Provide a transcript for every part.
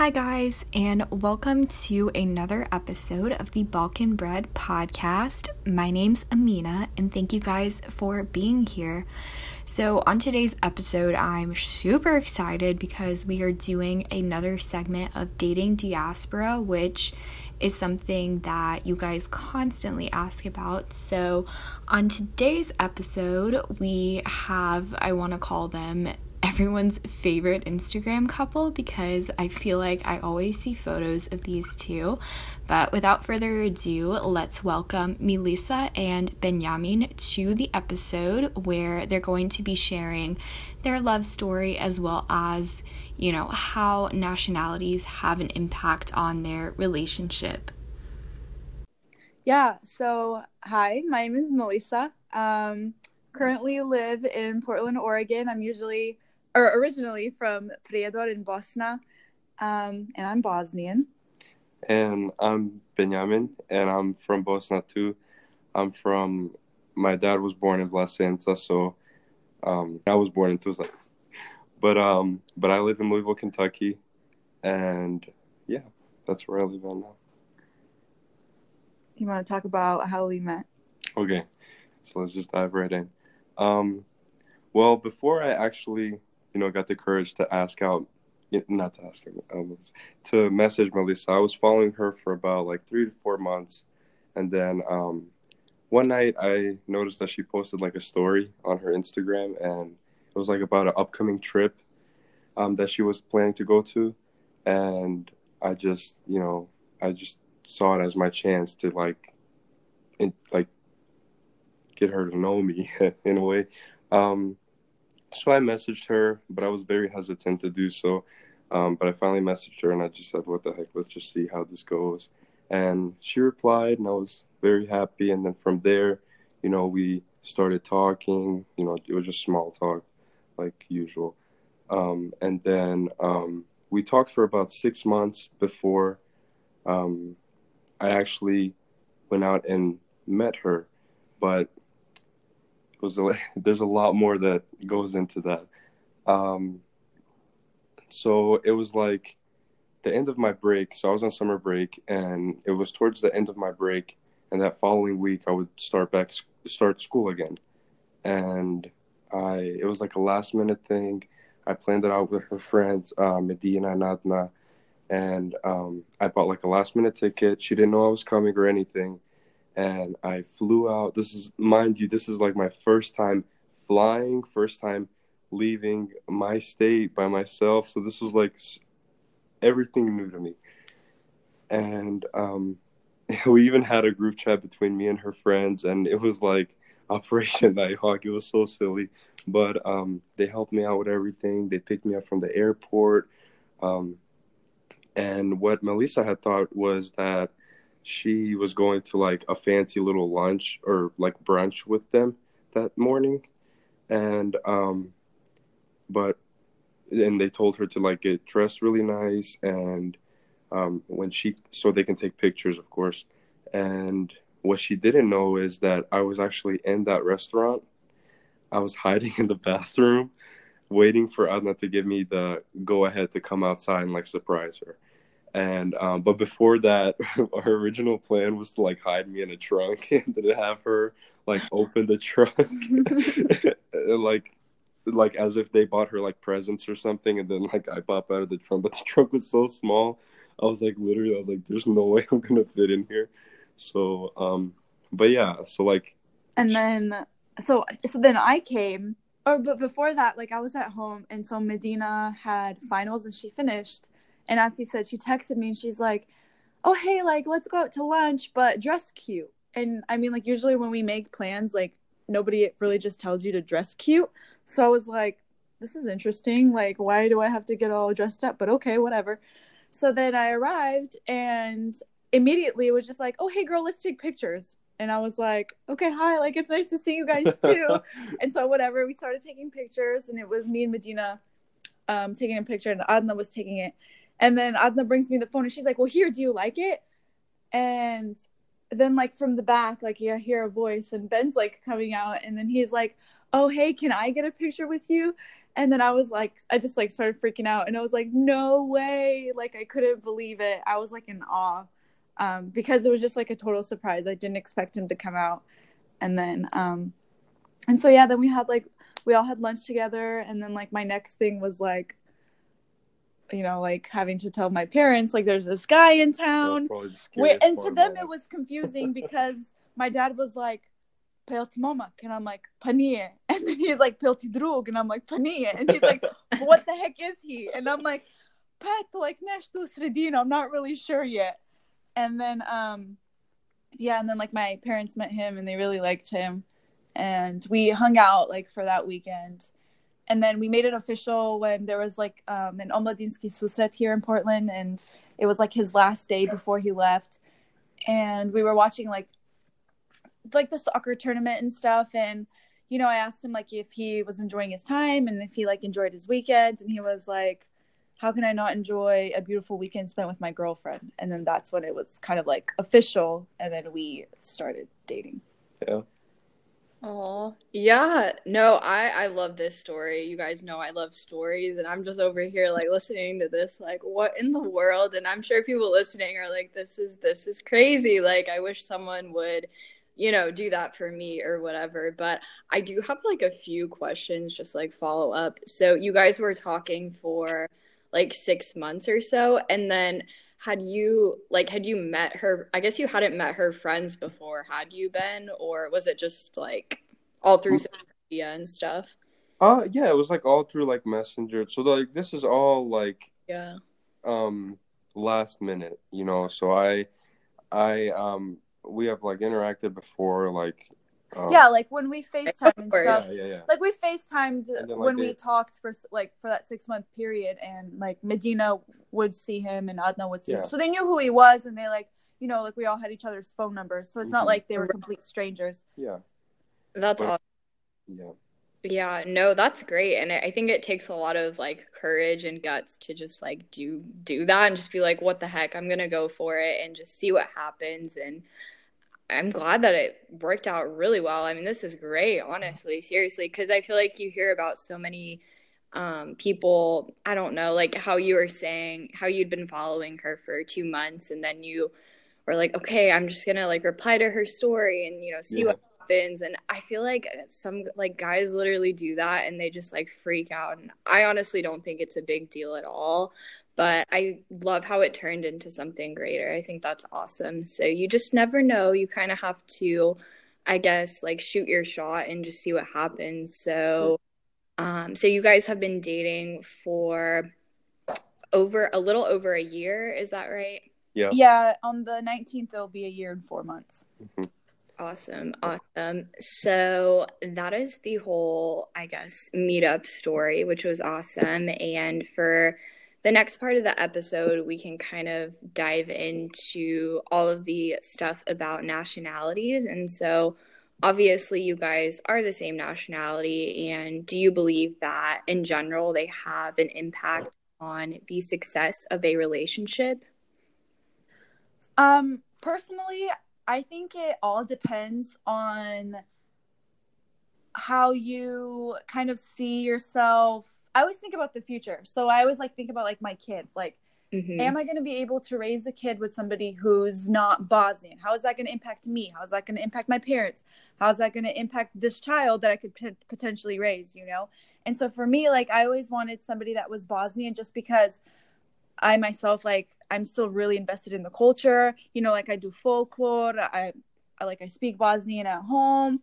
Hi guys, and welcome to another episode of the Balkan Bread Podcast. My name's Amina, and thank you guys for being here. So on today's episode, I'm super excited because we are doing another segment of Dating Diaspora, which is something that you guys constantly ask about. So on today's episode, we have, I want to call them everyone's favorite Instagram couple, because I feel like I always see photos of these two. But without further ado, let's welcome Melissa and Benjamin to the episode where they're going to be sharing their love story as well as, you know, how nationalities have an impact on their relationship. Yeah, so hi, my name is Melissa. Currently live in Portland, Oregon. I'm originally from Prijedor in Bosnia, and I'm Bosnian. And I'm Benjamin, and I'm from Bosnia too. My dad was born in Vlasenica, so I was born in Tuzla. But I live in Louisville, Kentucky, and yeah, that's where I live right now. You want to talk about how we met? Okay, so let's just dive right in. Well, before I actually got the courage to to message Melissa, I was following her for about 3 to 4 months. And then one night I noticed that she posted a story on her Instagram, and it was about an upcoming trip that she was planning to go to. And I just, I saw it as my chance to get her to know me in a way. So I messaged her, but I was very hesitant to do so. But I finally messaged her, and I just said, what the heck, let's just see how this goes. And she replied, and I was very happy. And then from there, we started talking. It was just small talk, like usual. And then we talked for about 6 months before I actually went out and met her. But there's a lot more that goes into that. So it was the end of my break. So I was on summer break, and it was towards the end of my break. And that following week, I would start school again. And it was a last minute thing. I planned it out with her friends, Medina and Adna. And I bought a last minute ticket. She didn't know I was coming or anything. And I flew out. This is my first time flying, first time leaving my state by myself. So this was everything new to me. And we even had a group chat between me and her friends. And it was Operation Nighthawk. It was so silly. But they helped me out with everything. They picked me up from the airport. And what Melissa had thought was that she was going to a fancy little lunch or brunch with them that morning, and and they told her to get dressed really nice, and so they can take pictures, of course. And what she didn't know is that I was actually in that restaurant. I was hiding in the bathroom, waiting for Adna to give me the go ahead to come outside and surprise her. And but before that, her original plan was to hide me in a trunk and then have her open the trunk and, as if they bought her presents or something, and then I pop out of the trunk. But the trunk was so small, I was there's no way I'm gonna fit in here. So but yeah, so and then so then I came. Or but before that, I was at home, and so Medina had finals and she finished. And as he said, she texted me, and she's oh, hey, let's go out to lunch, but dress cute. And I mean, usually when we make plans, nobody really just tells you to dress cute. So I was this is interesting. Why do I have to get all dressed up? But okay, whatever. So then I arrived, and immediately it was just like, oh, hey, girl, let's take pictures. And I was like, okay, hi, like, it's nice to see you guys too. And so whatever, we started taking pictures, and it was me and Medina taking a picture, and Adna was taking it. And then Adna brings me the phone, and she's like, well, here, do you like it? And then, like, from the back, like, you hear a voice, and Ben's, like, coming out. And then he's like, oh, hey, can I get a picture with you? And then I was like, I just, like, started freaking out. And I was like, no way. Like, I couldn't believe it. I was, like, in awe. Because it was just like a total surprise. I didn't expect him to come out. And then, and so, yeah, then we had like, we all had lunch together. And then like my next thing was like, you know, like having to tell my parents, like there's this guy in town. And to them, it was confusing because my dad was like, Pelti momak, and I'm like, panie. And then he's like, Pelti drug, and I'm like, panie. And he's like, what the heck is he? And I'm like, Pet, like, nešto sredino, I'm not really sure yet. And then, yeah, and then, like, my parents met him, and they really liked him, and we hung out, like, for that weekend, and then we made it official when there was, like, an Omladinski susret here in Portland, and it was, like, his last day before he left, and we were watching, like, the soccer tournament and stuff, and, you know, I asked him, like, if he was enjoying his time, and if he, like, enjoyed his weekends, and he was, like, how can I not enjoy a beautiful weekend spent with my girlfriend? And then that's when it was kind of like official. And then we started dating. Yeah. Oh, yeah. No, I love this story. You guys know I love stories, and I'm just over here like listening to this, like what in the world? And I'm sure people listening are like, this is crazy. Like, I wish someone would, you know, do that for me or whatever. But I do have like a few questions, just like follow up. So you guys were talking for like 6 months or so, and then had you met her, I guess you hadn't met her friends before, had you been, or was it just like all through social media and stuff? Yeah, it was like all through like Messenger, so like this is all like last minute, you know. So I we have like interacted before, like yeah, like when we FaceTimed and stuff. Yeah. Like we FaceTimed then, like, when we talked for that 6 month period, and like Medina would see him and Adna would see him. So they knew who he was, and they like, you know, like we all had each other's phone numbers. So it's not like they were complete strangers. Yeah. That's awesome. Yeah. Yeah, no, that's great. And I think it takes a lot of like courage and guts to just like do that and just be like, what the heck, I'm gonna go for it and just see what happens. And I'm glad that it worked out really well. I mean, this is great, honestly, seriously, because I feel like you hear about so many people, I don't know, like how you were saying, how you'd been following her for 2 months, and then you were like, okay, I'm just going to like reply to her story and, you know, see what happens. And I feel like some like guys literally do that and they just like freak out. And I honestly don't think it's a big deal at all. But I love how it turned into something greater. I think that's awesome. So you just never know. You kind of have to, I guess, like shoot your shot and just see what happens. So, so you guys have been dating for a little over a year. Is that right? Yeah. Yeah. On the 19th, it'll be a year and 4 months. Awesome. So that is the whole, I guess, meetup story, which was awesome. And for the next part of the episode, we can kind of dive into all of the stuff about nationalities. And so obviously you guys are the same nationality. And do you believe that in general they have an impact on the success of a relationship? Personally, I think it all depends on how you kind of see yourself. I always think about the future. So I always like think about like my kid, like, am I going to be able to raise a kid with somebody who's not Bosnian? How is that going to impact me? How is that going to impact my parents? How is that going to impact this child that I could potentially raise, you know? And so for me, like, I always wanted somebody that was Bosnian, just because I myself, like, I'm still really invested in the culture, you know, like I do folklore. I speak Bosnian at home.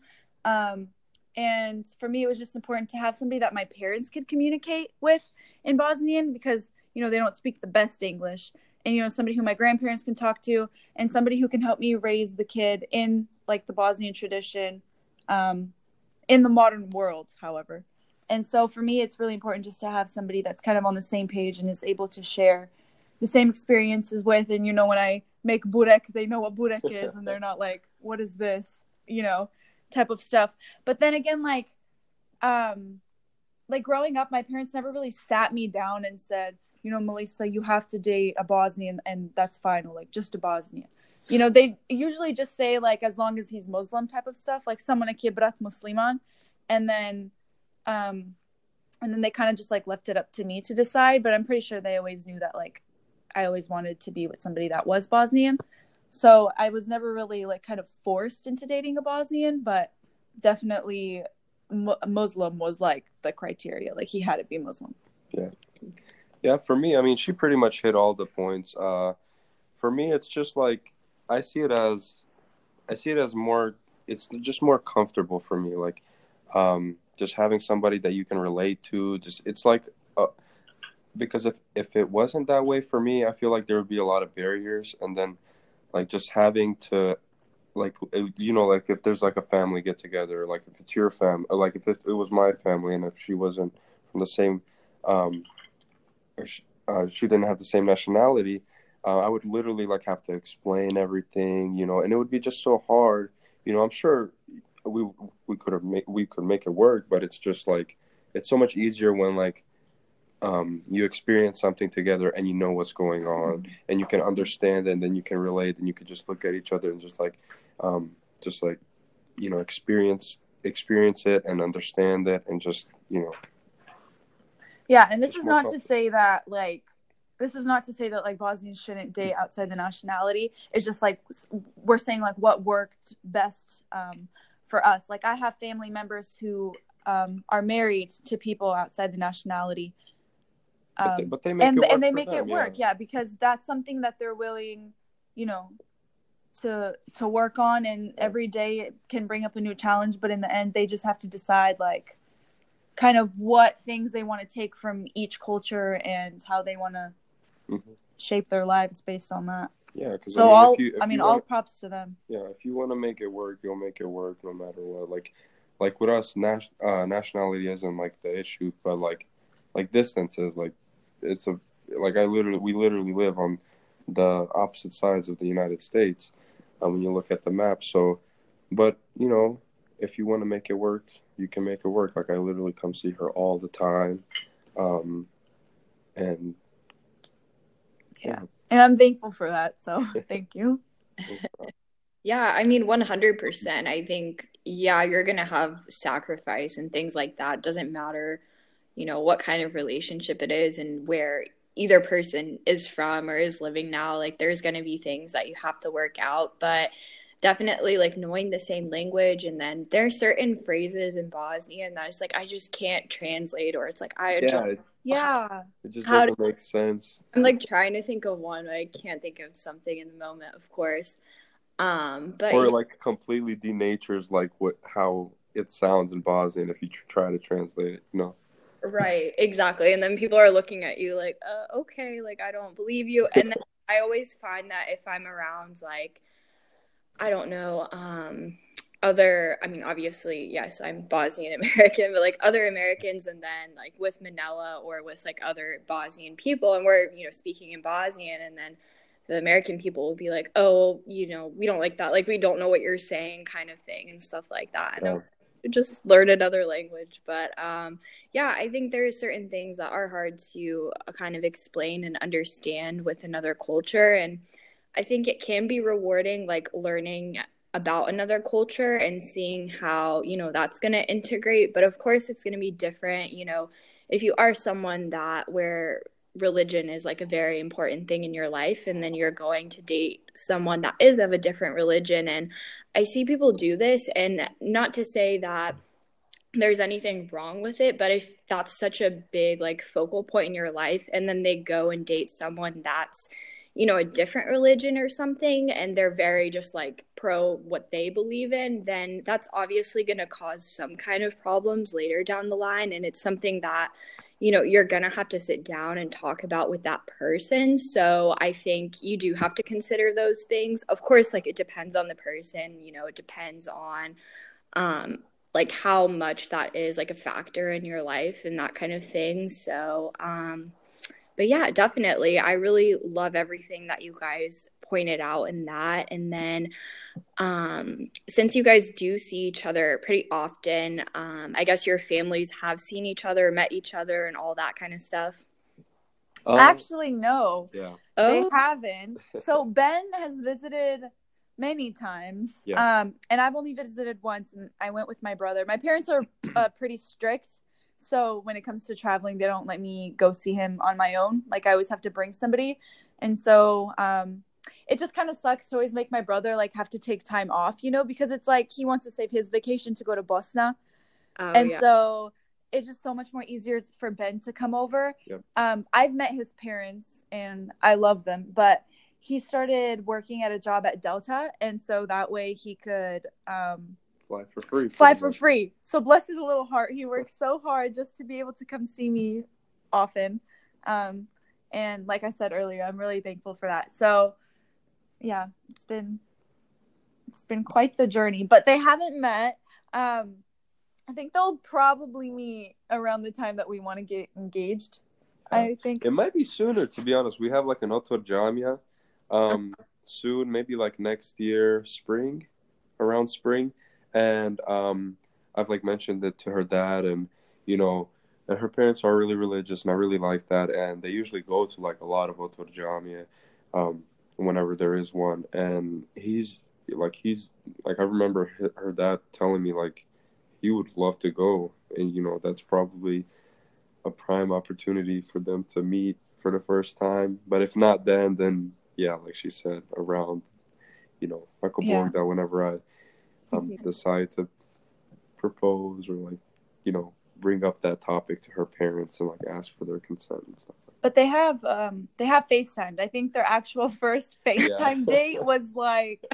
And for me, it was just important to have somebody that my parents could communicate with in Bosnian, because, you know, they don't speak the best English. And, you know, somebody who my grandparents can talk to, and somebody who can help me raise the kid in, like, the Bosnian tradition in the modern world, however. And so for me, it's really important just to have somebody that's kind of on the same page and is able to share the same experiences with. And, you know, when I make burek, they know what burek is, and they're not like, what is this, you know, type of stuff. But then again, like growing up, my parents never really sat me down and said, you know, Melissa, you have to date a Bosnian and that's final, like just a Bosnian. You know, they usually just say like, as long as he's Muslim type of stuff, like someone ki je brat musliman. And then they kind of just like left it up to me to decide. But I'm pretty sure they always knew that like I always wanted to be with somebody that was Bosnian. So I was never really like kind of forced into dating a Bosnian, but definitely Muslim was like the criteria. Like he had to be Muslim. Yeah. Yeah. For me, I mean, she pretty much hit all the points. For me, it's just like, I see it as more, it's just more comfortable for me. Like, just having somebody that you can relate to, just, it's like, because if it wasn't that way for me, I feel like there would be a lot of barriers. And then like just having to, like, you know, like if there's like a family get together, like if it's your family, like if it was my family and if she wasn't from the same, she didn't have the same nationality, I would literally like have to explain everything, you know, and it would be just so hard, you know. I'm sure we could make it work, but it's just like, it's so much easier when like you experience something together and you know what's going on and you can understand and then you can relate and you can just look at each other and just like, you know, experience it and understand it and just, you know. Yeah. And this is not to say that Bosnians shouldn't date outside the nationality. It's just like, we're saying like what worked best for us. Like I have family members who are married to people outside the nationality. But they make it work. Yeah. Because that's something that they're willing, you know, to work on, and every day it can bring up a new challenge, but in the end they just have to decide like kind of what things they want to take from each culture and how they want to shape their lives based on that. Yeah. Cause so all props to them. Yeah. If you want to make it work, you'll make it work no matter what. Like with us, nationality isn't like the issue, but like distances, like it's a, like we literally live on the opposite sides of the United States when you look at the map. So, but you know, if you want to make it work, you can make it work. Like I literally come see her all the time. And yeah. And I'm thankful for that. So thank you. Yeah. I mean, 100%. I think, yeah, you're going to have sacrifice and things like that. Doesn't matter, you know, what kind of relationship it is and where either person is from or is living now. Like there's going to be things that you have to work out, but definitely like knowing the same language. And then there are certain phrases in Bosnian that it's like, I just can't translate, or it's like, it just doesn't make sense. I'm like trying to think of one, but I can't think of something in the moment, of course. But or like completely denatures like how it sounds in Bosnian if you try to translate it, you know? Right, exactly. And then people are looking at you like, okay, like I don't believe you. And then I always find that if I'm around like, I don't know, obviously, yes, I'm Bosnian American, but like other Americans, and then like with Manila or with like other Bosnian people, and we're, you know, speaking in Bosnian, and then the American people will be like, oh, you know, we don't like that. Like, we don't know what you're saying kind of thing and stuff like that. And just learn another language. But yeah, I think there are certain things that are hard to kind of explain and understand with another culture. And I think it can be rewarding, like learning about another culture and seeing how, you know, that's going to integrate. But of course, it's going to be different, you know, if you are someone that where religion is like a very important thing in your life, and then you're going to date someone that is of a different religion. And I see people do this, and not to say that there's anything wrong with it, but if that's such a big like focal point in your life, and then they go and date someone that's, you know, a different religion or something, and they're very just like pro what they believe in, then that's obviously going to cause some kind of problems later down the line. And it's something that, you know, you're going to have to sit down and talk about with that person. So I think you do have to consider those things. Of course, like it depends on the person, you know, it depends on like how much that is like a factor in your life and that kind of thing. So, but yeah, definitely. I really love everything that you guys pointed out in that. And then since you guys do see each other pretty often, I guess your families have seen each other, met each other, and all that kind of stuff. Actually, no. Yeah. They haven't. So Ben has visited many times. Yeah. And I've only visited once, and I went with my brother. My parents are pretty strict. So when it comes to traveling, they don't let me go see him on my own. Like, I always have to bring somebody. And so it just kind of sucks to always make my brother, like, have to take time off, you know, because it's like he wants to save his vacation to go to Bosnia. So it's just so much more easier for Ben to come over. Yep. I've met his parents, and I love them. But he started working at a job at Delta, and so that way he could fly for free. So bless his little heart. He works so hard just to be able to come see me often. And like I said earlier, I'm really thankful for that. So yeah, it's been quite the journey, but they haven't met. I think they'll probably meet around the time that we want to get engaged. I think it might be sooner, to be honest. We have like an Otor Jamia soon, maybe like next year, around spring. And I've like mentioned it to her dad, and you know, and her parents are really religious, and I really like that. And they usually go to like a lot of Otor Jamia whenever there is one. And he's like, I remember her dad telling me like he would love to go, and you know, that's probably a prime opportunity for them to meet for the first time. But if not then yeah, like she said, around, you know, like a that whenever I decide to propose, or like, you know, bring up that topic to her parents and like ask for their consent and stuff like that. But they have FaceTimed. I think their actual first FaceTime date was like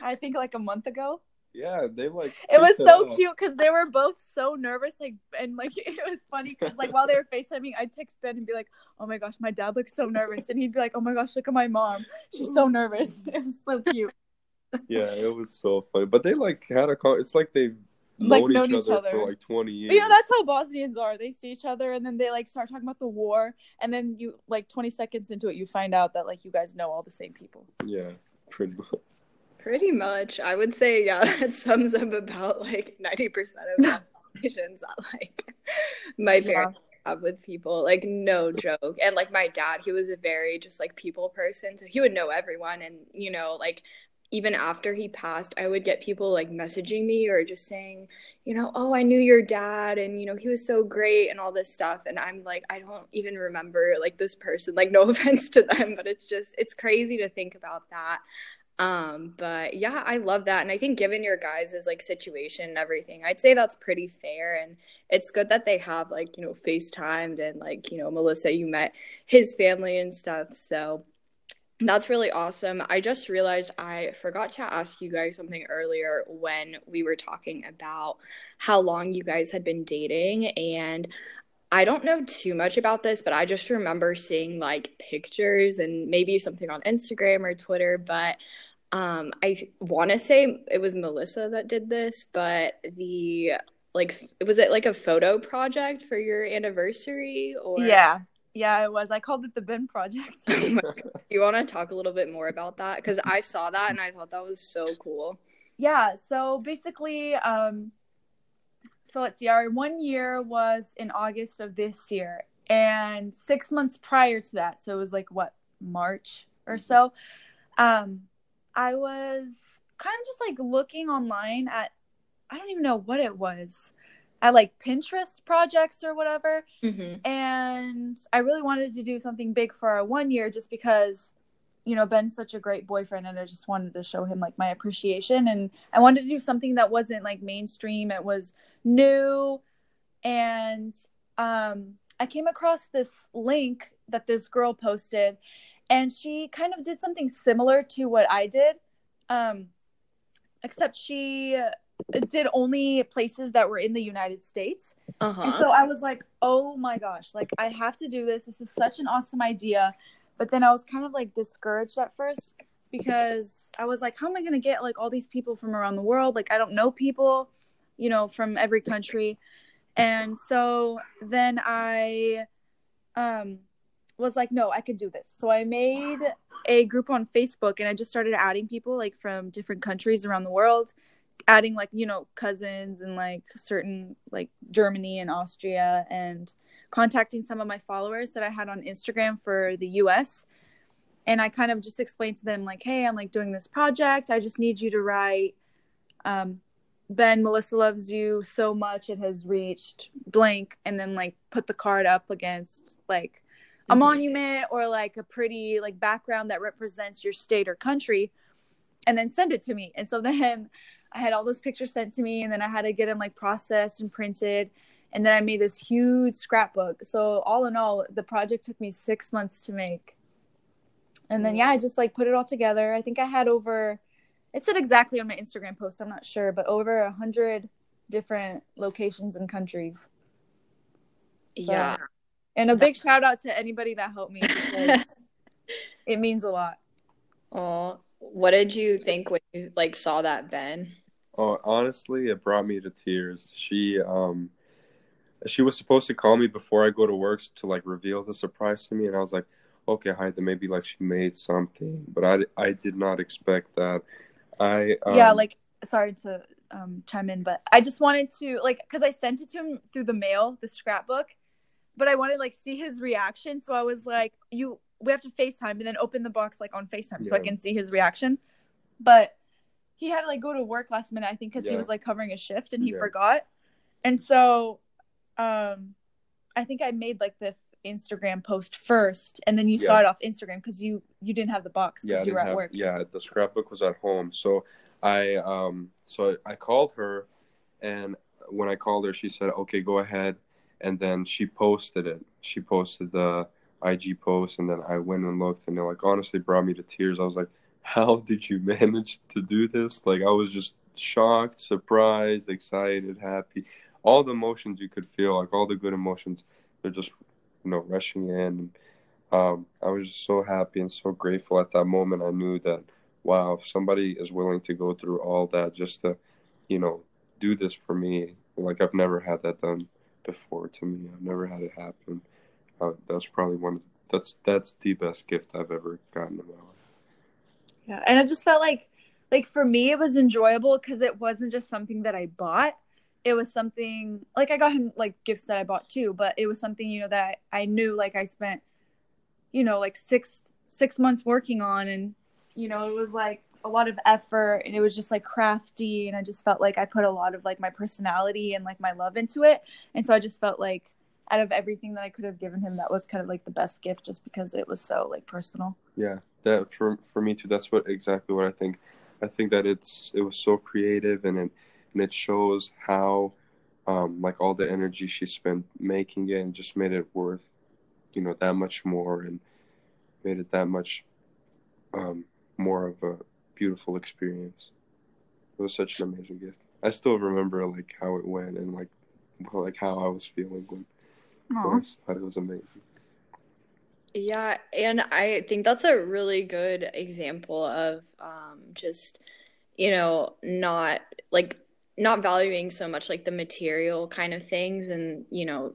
I think a month ago. Yeah, they like. It was so cute because they were both so nervous, and it was funny because like while they were FaceTiming, I'd text Ben and be like, "Oh my gosh, my dad looks so nervous," and he'd be like, "Oh my gosh, look at my mom, she's so nervous." It was so cute. Yeah, it was so funny, but they like had a call. It's like they've known each other for like 20 years. But, you know, that's how Bosnians are. They see each other and then they like start talking about the war, and then you like 20 seconds into it, you find out that like you guys know all the same people. Yeah, pretty much. Pretty much. I would say, yeah, that sums up about, 90% of the conversations that, my parents have with people. Like, no joke. And, my dad, he was a very just, people person. So he would know everyone. And, you know, even after he passed, I would get people, messaging me or just saying, you know, oh, I knew your dad. And, you know, he was so great and all this stuff. And I'm like, I don't even remember, this person. Like, no offense to them. But it's just – it's crazy to think about that. But yeah, I love that. And I think given your guys' situation and everything, I'd say that's pretty fair. And it's good that they have FaceTimed, and Melissa, you met his family and stuff. So that's really awesome. I just realized I forgot to ask you guys something earlier when we were talking about how long you guys had been dating. And I don't know too much about this, but I just remember seeing pictures and maybe something on Instagram or Twitter. But I want to say it was Melissa that did this, but was it a photo project for your anniversary? Or yeah, it was. I called it the Bin Project. You want to talk a little bit more about that? Because I saw that and I thought that was so cool. Yeah. So basically, so let's see, our 1 year was in August of this year, and 6 months prior to that, so it was March or so, I was kind of just looking online at, I don't even know what it was, at Pinterest projects or whatever. Mm-hmm. And I really wanted to do something big for our 1 year just because, you know, Ben's such a great boyfriend, and I just wanted to show him my appreciation. And I wanted to do something that wasn't mainstream. It was new. And I came across this link that this girl posted, and she kind of did something similar to what I did, except she did only places that were in the United States. Uh-huh. And so I was like, oh my gosh, I have to do this. This is such an awesome idea. But then I was kind of discouraged at first, because I was like, how am I going to get all these people from around the world? I don't know people, you know, from every country. And so then I was like, no, I could do this. So I made a group on Facebook and I just started adding people like from different countries around the world, adding like, you know, cousins and like certain like Germany and Austria, and contacting some of my followers that I had on Instagram for the US. And I kind of just explained to them like, hey, I'm like doing this project. I just need you to write, Ben, Melissa loves you so much. It has reached blank. And then like put the card up against like a monument or like a pretty like background that represents your state or country, and then send it to me. And so then I had all those pictures sent to me, and then I had to get them like processed and printed. And then I made this huge scrapbook. So all in all, the project took me 6 months to make. And then, yeah, I just like put it all together. I think I had over, it said exactly on my Instagram post, I'm not sure, but over 100 different locations and countries. So, yeah. And a big shout out to anybody that helped me, because it means a lot. Oh, what did you think when you like saw that, Ben? Oh, honestly, it brought me to tears. She was supposed to call me before I go to work to like reveal the surprise to me, and I was like, okay, hi, then maybe like she made something, but I did not expect that. Sorry to chime in, but I just wanted to like, because I sent it to him through the mail, the scrapbook, but I wanted to like see his reaction. So I was like, we have to FaceTime, and then open the box like on FaceTime so I can see his reaction. But he had to like go to work last minute, I think, because he was like covering a shift and he forgot. And so I think I made like the Instagram post first, and then you saw it off Instagram because you didn't have the box because you were at work. Yeah, the scrapbook was at home. So I called her, and when I called her, she said, okay, go ahead. And then she posted it. She posted the IG post, and then I went and looked, and it like honestly brought me to tears. I was like, how did you manage to do this? Like, I was just shocked, surprised, excited, happy, all the emotions you could feel, like all the good emotions, they're just, you know, rushing in. I was just so happy and so grateful at that moment. I knew that, wow, if somebody is willing to go through all that just to, you know, do this for me, like I've never had that done before to me. I've never had it happen. That's probably that's the best gift I've ever gotten in my life. Yeah, and I just felt like for me it was enjoyable because it wasn't just something that I bought. It was something like, I got him like gifts that I bought too, but it was something, you know, that I knew like I spent, you know, like six months working on, and you know, it was like a lot of effort, and it was just like crafty, and I just felt like I put a lot of like my personality and like my love into it, and so I just felt like, out of everything that I could have given him, that was kind of like the best gift, just because it was so like personal. Yeah, that for me too. That's exactly what I think. I think that it was so creative, and it shows how like all the energy she spent making it, and just made it worth, you know, that much more, and made it that much more of a beautiful experience. It was such an amazing gift. I still remember like how it went, and like how I was feeling when. I thought it was amazing. Yeah, and I think that's a really good example of just, you know, not valuing so much like the material kind of things, and you know,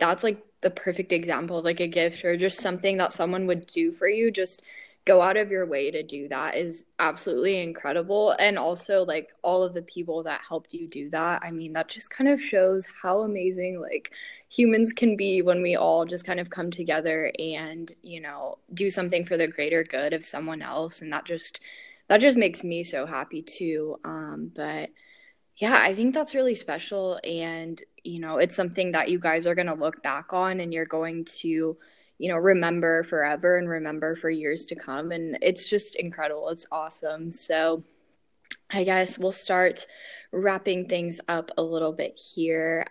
that's like the perfect example of like a gift or just something that someone would do for you. Just go out of your way to do that is absolutely incredible. And also like all of the people that helped you do that, I mean, that just kind of shows how amazing like humans can be when we all just kind of come together and, you know, do something for the greater good of someone else. And that just makes me so happy too. But yeah, I think that's really special. And, you know, it's something that you guys are going to look back on, and you're going to, you know, remember forever and remember for years to come. And it's just incredible. It's awesome. So I guess we'll start wrapping things up a little bit here.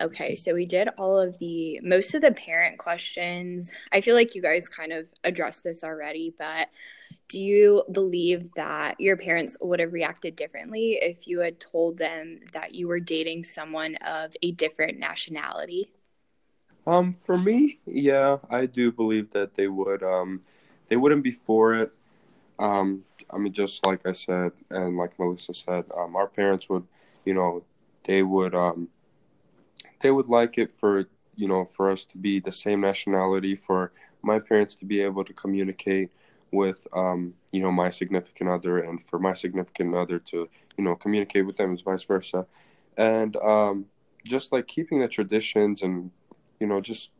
Okay, so we did most of the parent questions. I feel like you guys kind of addressed this already, but do you believe that your parents would have reacted differently if you had told them that you were dating someone of a different nationality? For me, yeah, I do believe that they would. They wouldn't be for it. I mean, just like I said, and like Melissa said, our parents would, you know, they would like it for, you know, for us to be the same nationality for my parents to be able to communicate with, you know, my significant other, and for my significant other to, you know, communicate with them, and vice versa. And just like keeping the traditions and, you know, just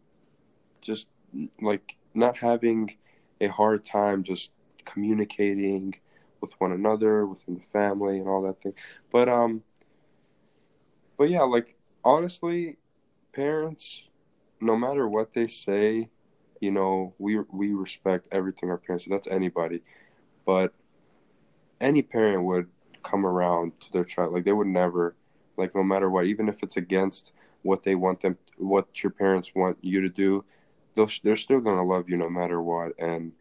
like not having a hard time just communicating with one another, within the family and all that thing. But yeah, like, honestly, parents, no matter what they say, you know, we respect everything our parents do. That's anybody. But any parent would come around to their child. Like, they would never, like, no matter what, even if it's against what they want them, what your parents want you to do, they're still going to love you no matter what. And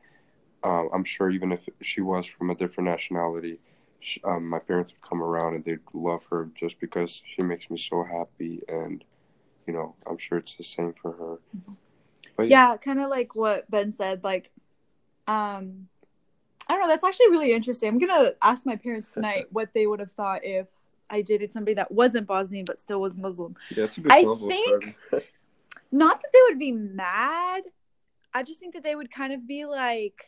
I'm sure even if she was from a different nationality, my parents would come around and they'd love her just because she makes me so happy. And, you know, I'm sure it's the same for her. Mm-hmm. But yeah, kind of like what Ben said, like, I don't know, that's actually really interesting. I'm going to ask my parents tonight what they would have thought if I dated somebody that wasn't Bosnian but still was Muslim. Yeah, it's a big level. I think, not that they would be mad, I just think that they would kind of be like,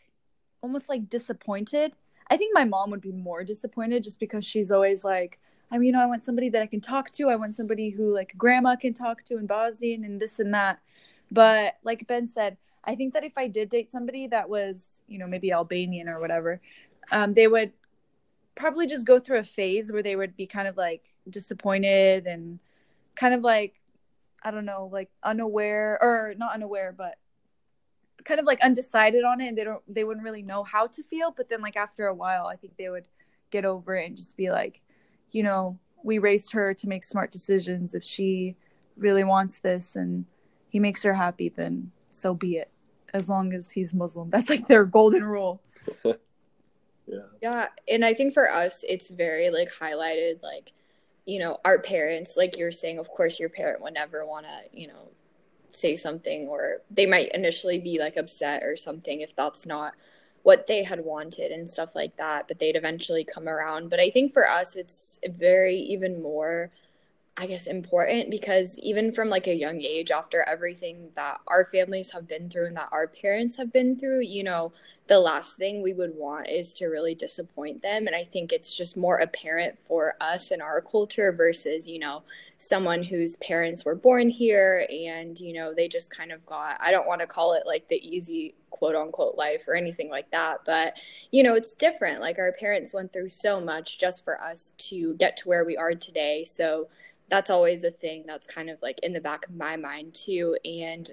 almost like disappointed. I think my mom would be more disappointed just because she's always like, I mean, you know, I want somebody that I can talk to. I want somebody who like grandma can talk to in Bosnian and this and that. But like Ben said, I think that if I did date somebody that was, you know, maybe Albanian or whatever, they would probably just go through a phase where they would be kind of like disappointed and kind of like, I don't know, like unaware, or not unaware, but kind of like undecided on it, and they wouldn't really know how to feel. But then like after a while, I think they would get over it and just be like, you know, we raised her to make smart decisions. If she really wants this and he makes her happy, then so be it, as long as he's Muslim. That's like their golden rule. Yeah. And I think for us, it's very like highlighted, like, you know, our parents, like you're saying, of course, your parent would never want to, you know, say something, or they might initially be like upset or something if that's not what they had wanted and stuff like that, but they'd eventually come around. But I think for us, it's very even more, I guess, important, because even from like a young age, after everything that our families have been through and that our parents have been through, you know, the last thing we would want is to really disappoint them. And I think it's just more apparent for us in our culture versus, you know, someone whose parents were born here and, you know, they just kind of got, I don't want to call it like the easy quote unquote life or anything like that, but, you know, it's different. Like, our parents went through so much just for us to get to where we are today. So that's always a thing that's kind of like in the back of my mind too. And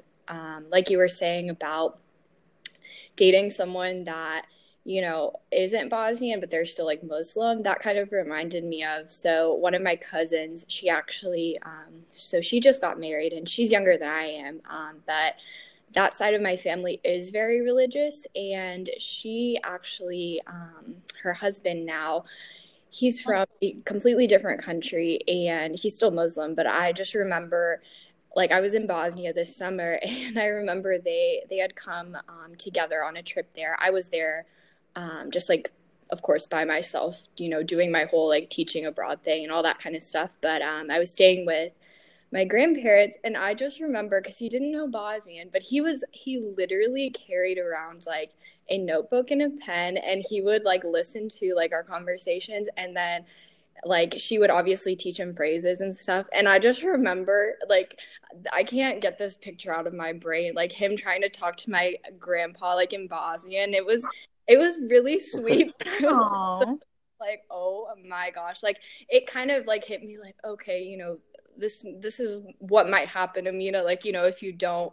like you were saying about dating someone that, you know, isn't Bosnian, but they're still like Muslim, that kind of reminded me of, so one of my cousins, she actually, so she just got married and she's younger than I am, but that side of my family is very religious. And she actually, her husband now, he's from a completely different country and he's still Muslim. But I just remember, like, I was in Bosnia this summer and I remember they had come together on a trip there. I was there just like, of course, by myself, you know, doing my whole like teaching abroad thing and all that kind of stuff. But I was staying with my grandparents, and I just remember, because he didn't know Bosnian, but he literally carried around like a notebook and a pen, and he would like listen to like our conversations, and then like she would obviously teach him phrases and stuff. And I just remember, like, I can't get this picture out of my brain, like him trying to talk to my grandpa like in Bosnian. It was really sweet. Like, oh my gosh, like it kind of like hit me like, okay, you know, this is what might happen to Mina, like, you know, if you don't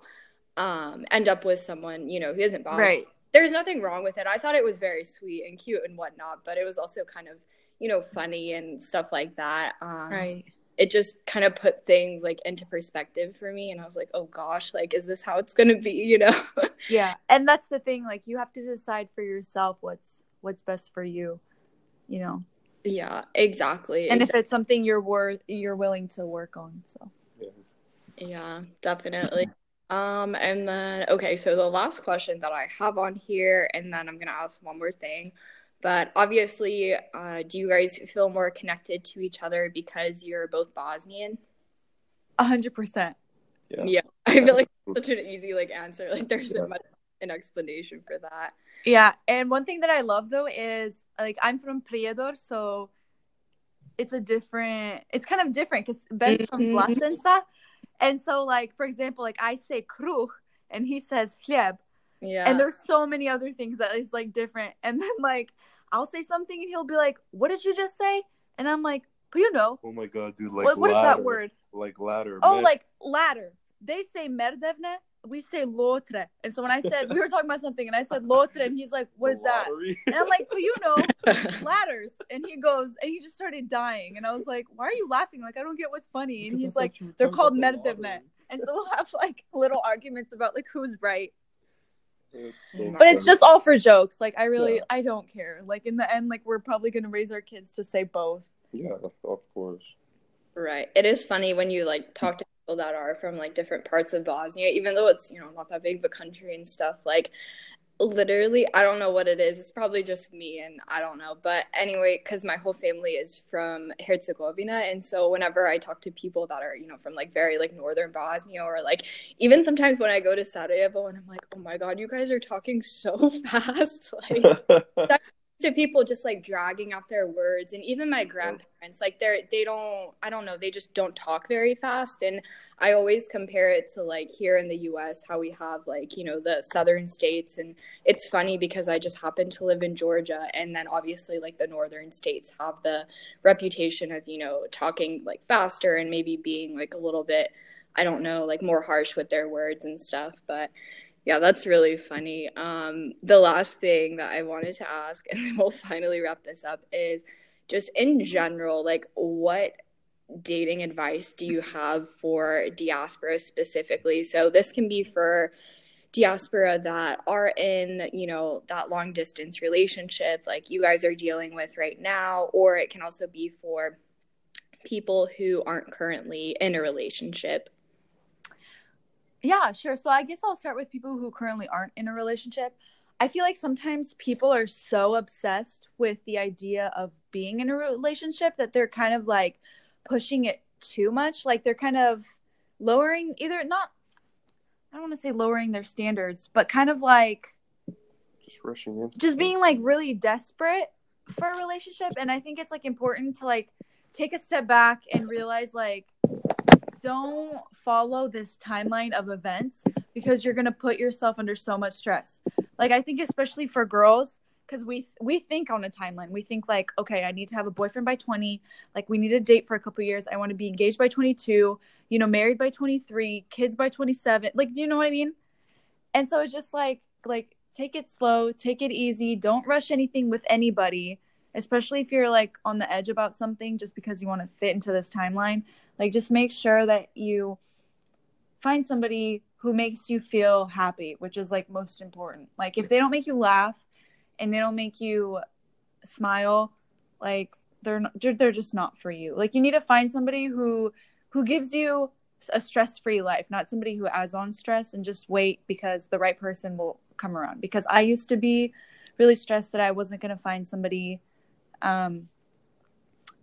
end up with someone, you know, who isn't Bosnian. Right. There's nothing wrong with it. I thought it was very sweet and cute and whatnot, but it was also kind of, you know, funny and stuff like that. Right. So it just kind of put things like into perspective for me. And I was like, oh gosh, like, is this how it's going to be, you know? Yeah. And that's the thing. Like, you have to decide for yourself what's best for you, you know? Yeah, exactly. And if it's something you're willing to work on. So yeah, definitely. And then, okay, so the last question that I have on here, and then I'm going to ask one more thing, but obviously, do you guys feel more connected to each other because you're both Bosnian? 100%. Yeah. I feel like such an easy, like, answer. Like, there isn't much an explanation for that. Yeah. And one thing that I love, though, is, like, I'm from Prijedor, so it's a different, it's kind of different because Ben's from Vlasenica. And so, like, for example, like, I say kruh and he says hljeb. Yeah. And there's so many other things that is, like, different. And then, like, I'll say something and he'll be like, what did you just say? And I'm like, but you know. Oh, my God, dude. Like, what is that word? Like, ladder. Oh, like, ladder. They say merdevne. We say lotre. And so when I said, we were talking about something, and I said lotre, and he's like, what is that? And I'm like, well, you know, ladders. And he goes, and he just started dying. And I was like, why are you laughing? Like, I don't get what's funny. And he's like, they're called merdevne. And so we'll have, like, little arguments about, like, who's right. It's so but funny. It's just all for jokes. Like, I really, I don't care. Like, in the end, like, we're probably going to raise our kids to say both. Yeah, of course. Right. It is funny when you, like, talk to people that are from, like, different parts of Bosnia, even though it's, you know, not that big of a country and stuff. Like, literally, I don't know what it is. It's probably just me, and I don't know. But anyway, because my whole family is from Herzegovina, and so whenever I talk to people that are, you know, from, like, very, like, northern Bosnia, or, like, even sometimes when I go to Sarajevo, and I'm like, oh, my God, you guys are talking so fast. Like, to people just, like, dragging out their words. And even my grandparents, like, they don't, I don't know, they just don't talk very fast. And I always compare it to, like, here in the U.S. how we have, like, you know, the southern states. And it's funny because I just happen to live in Georgia, and then obviously, like, the northern states have the reputation of, you know, talking, like, faster and maybe being, like, a little bit, I don't know, like, more harsh with their words and stuff. But yeah, that's really funny. The last thing that I wanted to ask, and then we'll finally wrap this up, is just in general, like, what dating advice do you have for diaspora specifically? So this can be for diaspora that are in, you know, that long distance relationship like you guys are dealing with right now, or it can also be for people who aren't currently in a relationship. Yeah, sure. So I guess I'll start with people who currently aren't in a relationship. I feel like sometimes people are so obsessed with the idea of being in a relationship that they're kind of, like, pushing it too much. Like, they're kind of lowering either not – I don't want to say lowering their standards, but kind of, like, just rushing in. Just being, like, really desperate for a relationship. And I think it's, like, important to, like, take a step back and realize, like, don't follow this timeline of events because you're going to put yourself under so much stress. Like, I think especially for girls, because we think on a timeline. We think, like, okay, I need to have a boyfriend by 20. Like, we need to date for a couple years. I want to be engaged by 22, you know, married by 23, kids by 27. Like, do you know what I mean? And so it's just like, take it slow, take it easy. Don't rush anything with anybody, especially if you're, like, on the edge about something just because you want to fit into this timeline. Like, just make sure that you find somebody who makes you feel happy, which is, like, most important. Like, if they don't make you laugh and they don't make you smile, like, they're just not for you. Like, you need to find somebody who gives you a stress-free life, not somebody who adds on stress, and just wait because the right person will come around. Because I used to be really stressed that I wasn't going to find somebody, and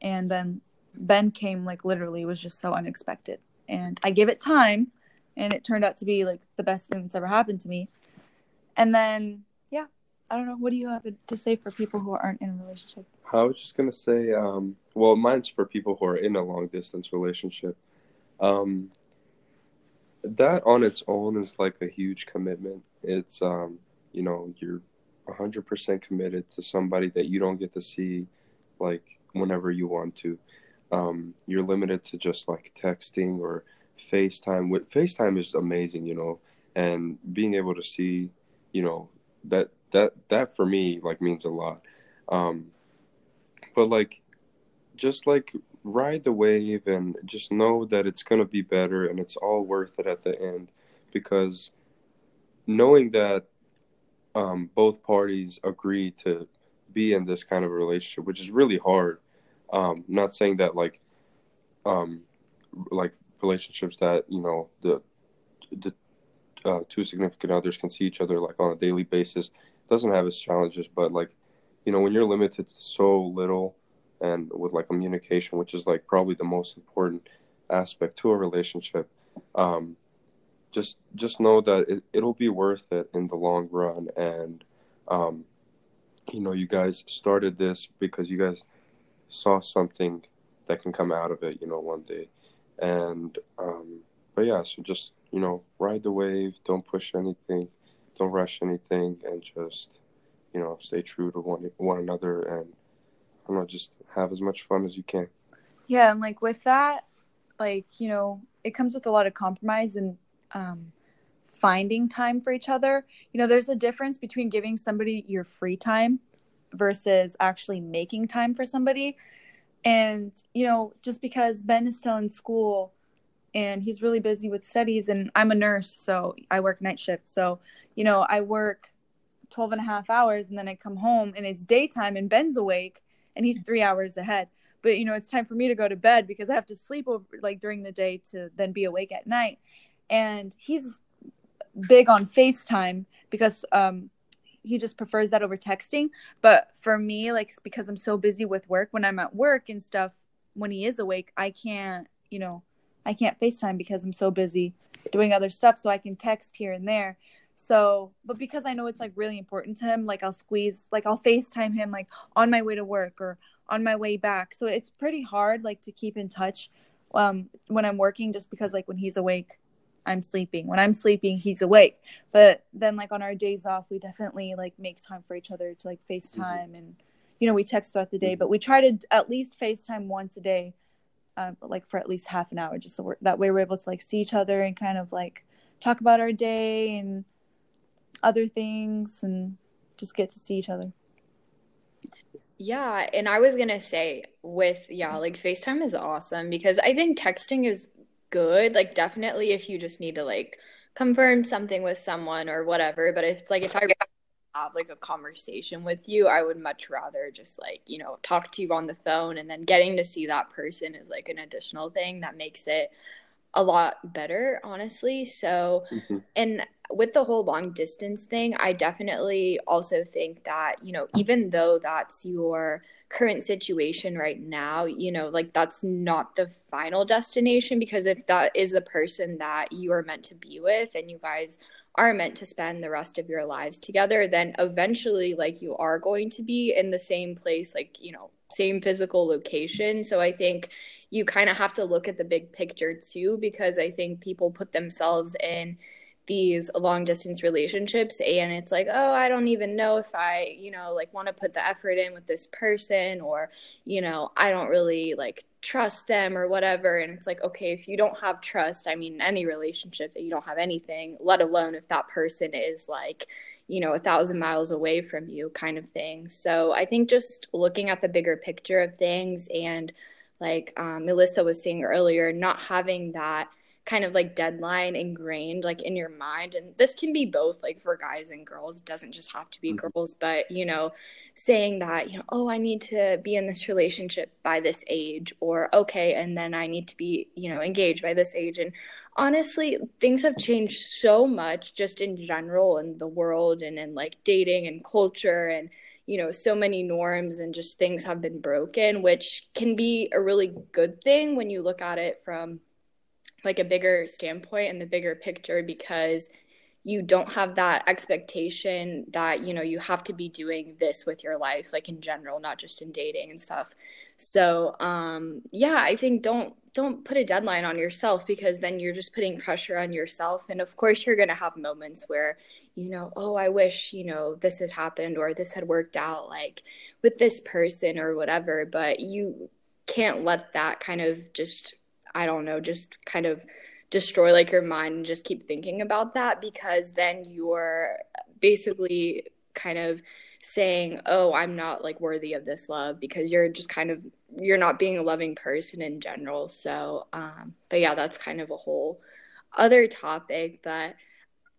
then Ben came, like, literally was just so unexpected, and I gave it time, and it turned out to be, like, the best thing that's ever happened to me. And then, yeah, I don't know. What do you have to say for people who aren't in a relationship? I was just gonna say, well, mine's for people who are in a long distance relationship. That on its own is, like, a huge commitment. It's, you know, you're 100% committed to somebody that you don't get to see, like, whenever you want to. You're limited to just, like, texting or FaceTime. FaceTime is amazing, you know, and being able to see, you know, that for me, like, means a lot. But, like, just, like, ride the wave and just know that it's going to be better and it's all worth it at the end, because knowing that both parties agree to be in this kind of a relationship, which is really hard. Not saying that, like, relationships that, you know, the two significant others can see each other, like, on a daily basis doesn't have its challenges, but, like, you know, when you're limited to so little and with, like, communication, which is, like, probably the most important aspect to a relationship, just know that it'll be worth it in the long run. And, you know, you guys started this because you guys saw something that can come out of it, you know, one day. And, but yeah, so just, you know, ride the wave, don't push anything, don't rush anything, and just, you know, stay true to one another, and, I don't know, just have as much fun as you can. Yeah, and, like, with that, like, you know, it comes with a lot of compromise and finding time for each other. You know, there's a difference between giving somebody your free time versus actually making time for somebody. And, you know, just because Ben is still in school and he's really busy with studies, and I'm a nurse, so I work night shift. So, you know, I work 12 and a half hours and then I come home and it's daytime and Ben's awake and he's 3 hours ahead. But, you know, it's time for me to go to bed because I have to sleep over, like, during the day to then be awake at night. And he's big on FaceTime because he just prefers that over texting. But for me, like, because I'm so busy with work, when I'm at work and stuff, when he is awake, I can't, you know, I can't FaceTime because I'm so busy doing other stuff. So I can text here and there. So, but because I know it's, like, really important to him, like, I'll squeeze, like, I'll FaceTime him, like, on my way to work or on my way back. So it's pretty hard, like, to keep in touch when I'm working, just because, like, when he's awake, I'm sleeping. When I'm sleeping, he's awake. But then, like, on our days off, we definitely, like, make time for each other to, like, FaceTime. Mm-hmm. And, you know, we text throughout the day. Mm-hmm. But we try to at least FaceTime once a day, like, for at least half an hour, just so that way we're able to, like, see each other and kind of, like, talk about our day and other things and just get to see each other. Yeah, and I was going to say like, FaceTime is awesome because I think texting is good. Like, definitely if you just need to, like, confirm something with someone or whatever. But it's, like, if I have, like, a conversation with you, I would much rather just, like, you know, talk to you on the phone. And then getting to see that person is, like, an additional thing that makes it a lot better, honestly. So, mm-hmm. And with the whole long distance thing, I definitely also think that, you know, even though that's your current situation right now, you know, like, that's not the final destination, because if that is the person that you are meant to be with and you guys are meant to spend the rest of your lives together, then eventually, like, you are going to be in the same place, like, you know, same physical location. So I think you kind of have to look at the big picture too, because I think people put themselves in these long distance relationships and it's like, oh, I don't even know if I, you know, like, want to put the effort in with this person, or, you know, I don't really, like, trust them or whatever. And it's like, okay, if you don't have trust, I mean, any relationship that you don't have anything, let alone if that person is, like, you know, 1,000 miles away from you, kind of thing. So I think just looking at the bigger picture of things, and like Melissa was saying earlier, not having that kind of, like, deadline ingrained, like, in your mind. And this can be both, like, for guys and girls, it doesn't just have to be mm-hmm. girls, but, you know, saying that, you know, oh, I need to be in this relationship by this age, or okay, and then I need to be, you know, engaged by this age. And honestly, things have changed so much just in general in the world and in, like, dating and culture, and, you know, so many norms and just things have been broken, which can be a really good thing when you look at it from, like, a bigger standpoint and the bigger picture, because you don't have that expectation that, you know, you have to be doing this with your life, like, in general, not just in dating and stuff. So, yeah, I think don't put a deadline on yourself, because then you're just putting pressure on yourself. And of course you're going to have moments where, you know, oh, I wish, you know, this had happened, or this had worked out, like, with this person or whatever, but you can't let that kind of just, I don't know, just kind of destroy, like, your mind and just keep thinking about that, because then you're basically kind of saying, oh, I'm not, like, worthy of this love, because you're just kind of, you're not being a loving person in general. So, but yeah, that's kind of a whole other topic, but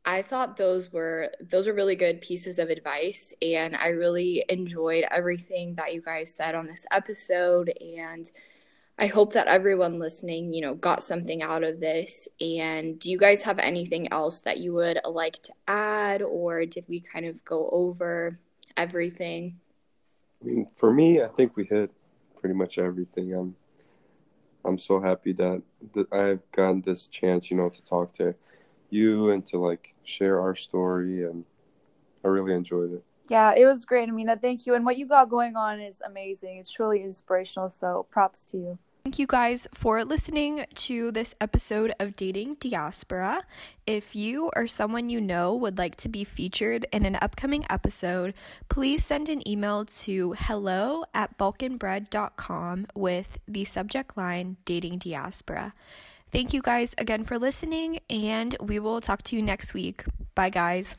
I thought those were really good pieces of advice, and I really enjoyed everything that you guys said on this episode, and I hope that everyone listening, you know, got something out of this. And do you guys have anything else that you would like to add, or did we kind of go over everything? I mean, for me, I think we hit pretty much everything. I'm so happy that I've gotten this chance, you know, to talk to you and to like share our story, and I really enjoyed it. Yeah, it was great, Amina. Thank you. And what you got going on is amazing. It's truly inspirational. So props to you. Thank you guys for listening to this episode of Dating Diaspora. If you or someone you know would like to be featured in an upcoming episode, please send an email to hello@balkanbread.com with the subject line Dating Diaspora. Thank you guys again for listening, and we will talk to you next week. Bye, guys.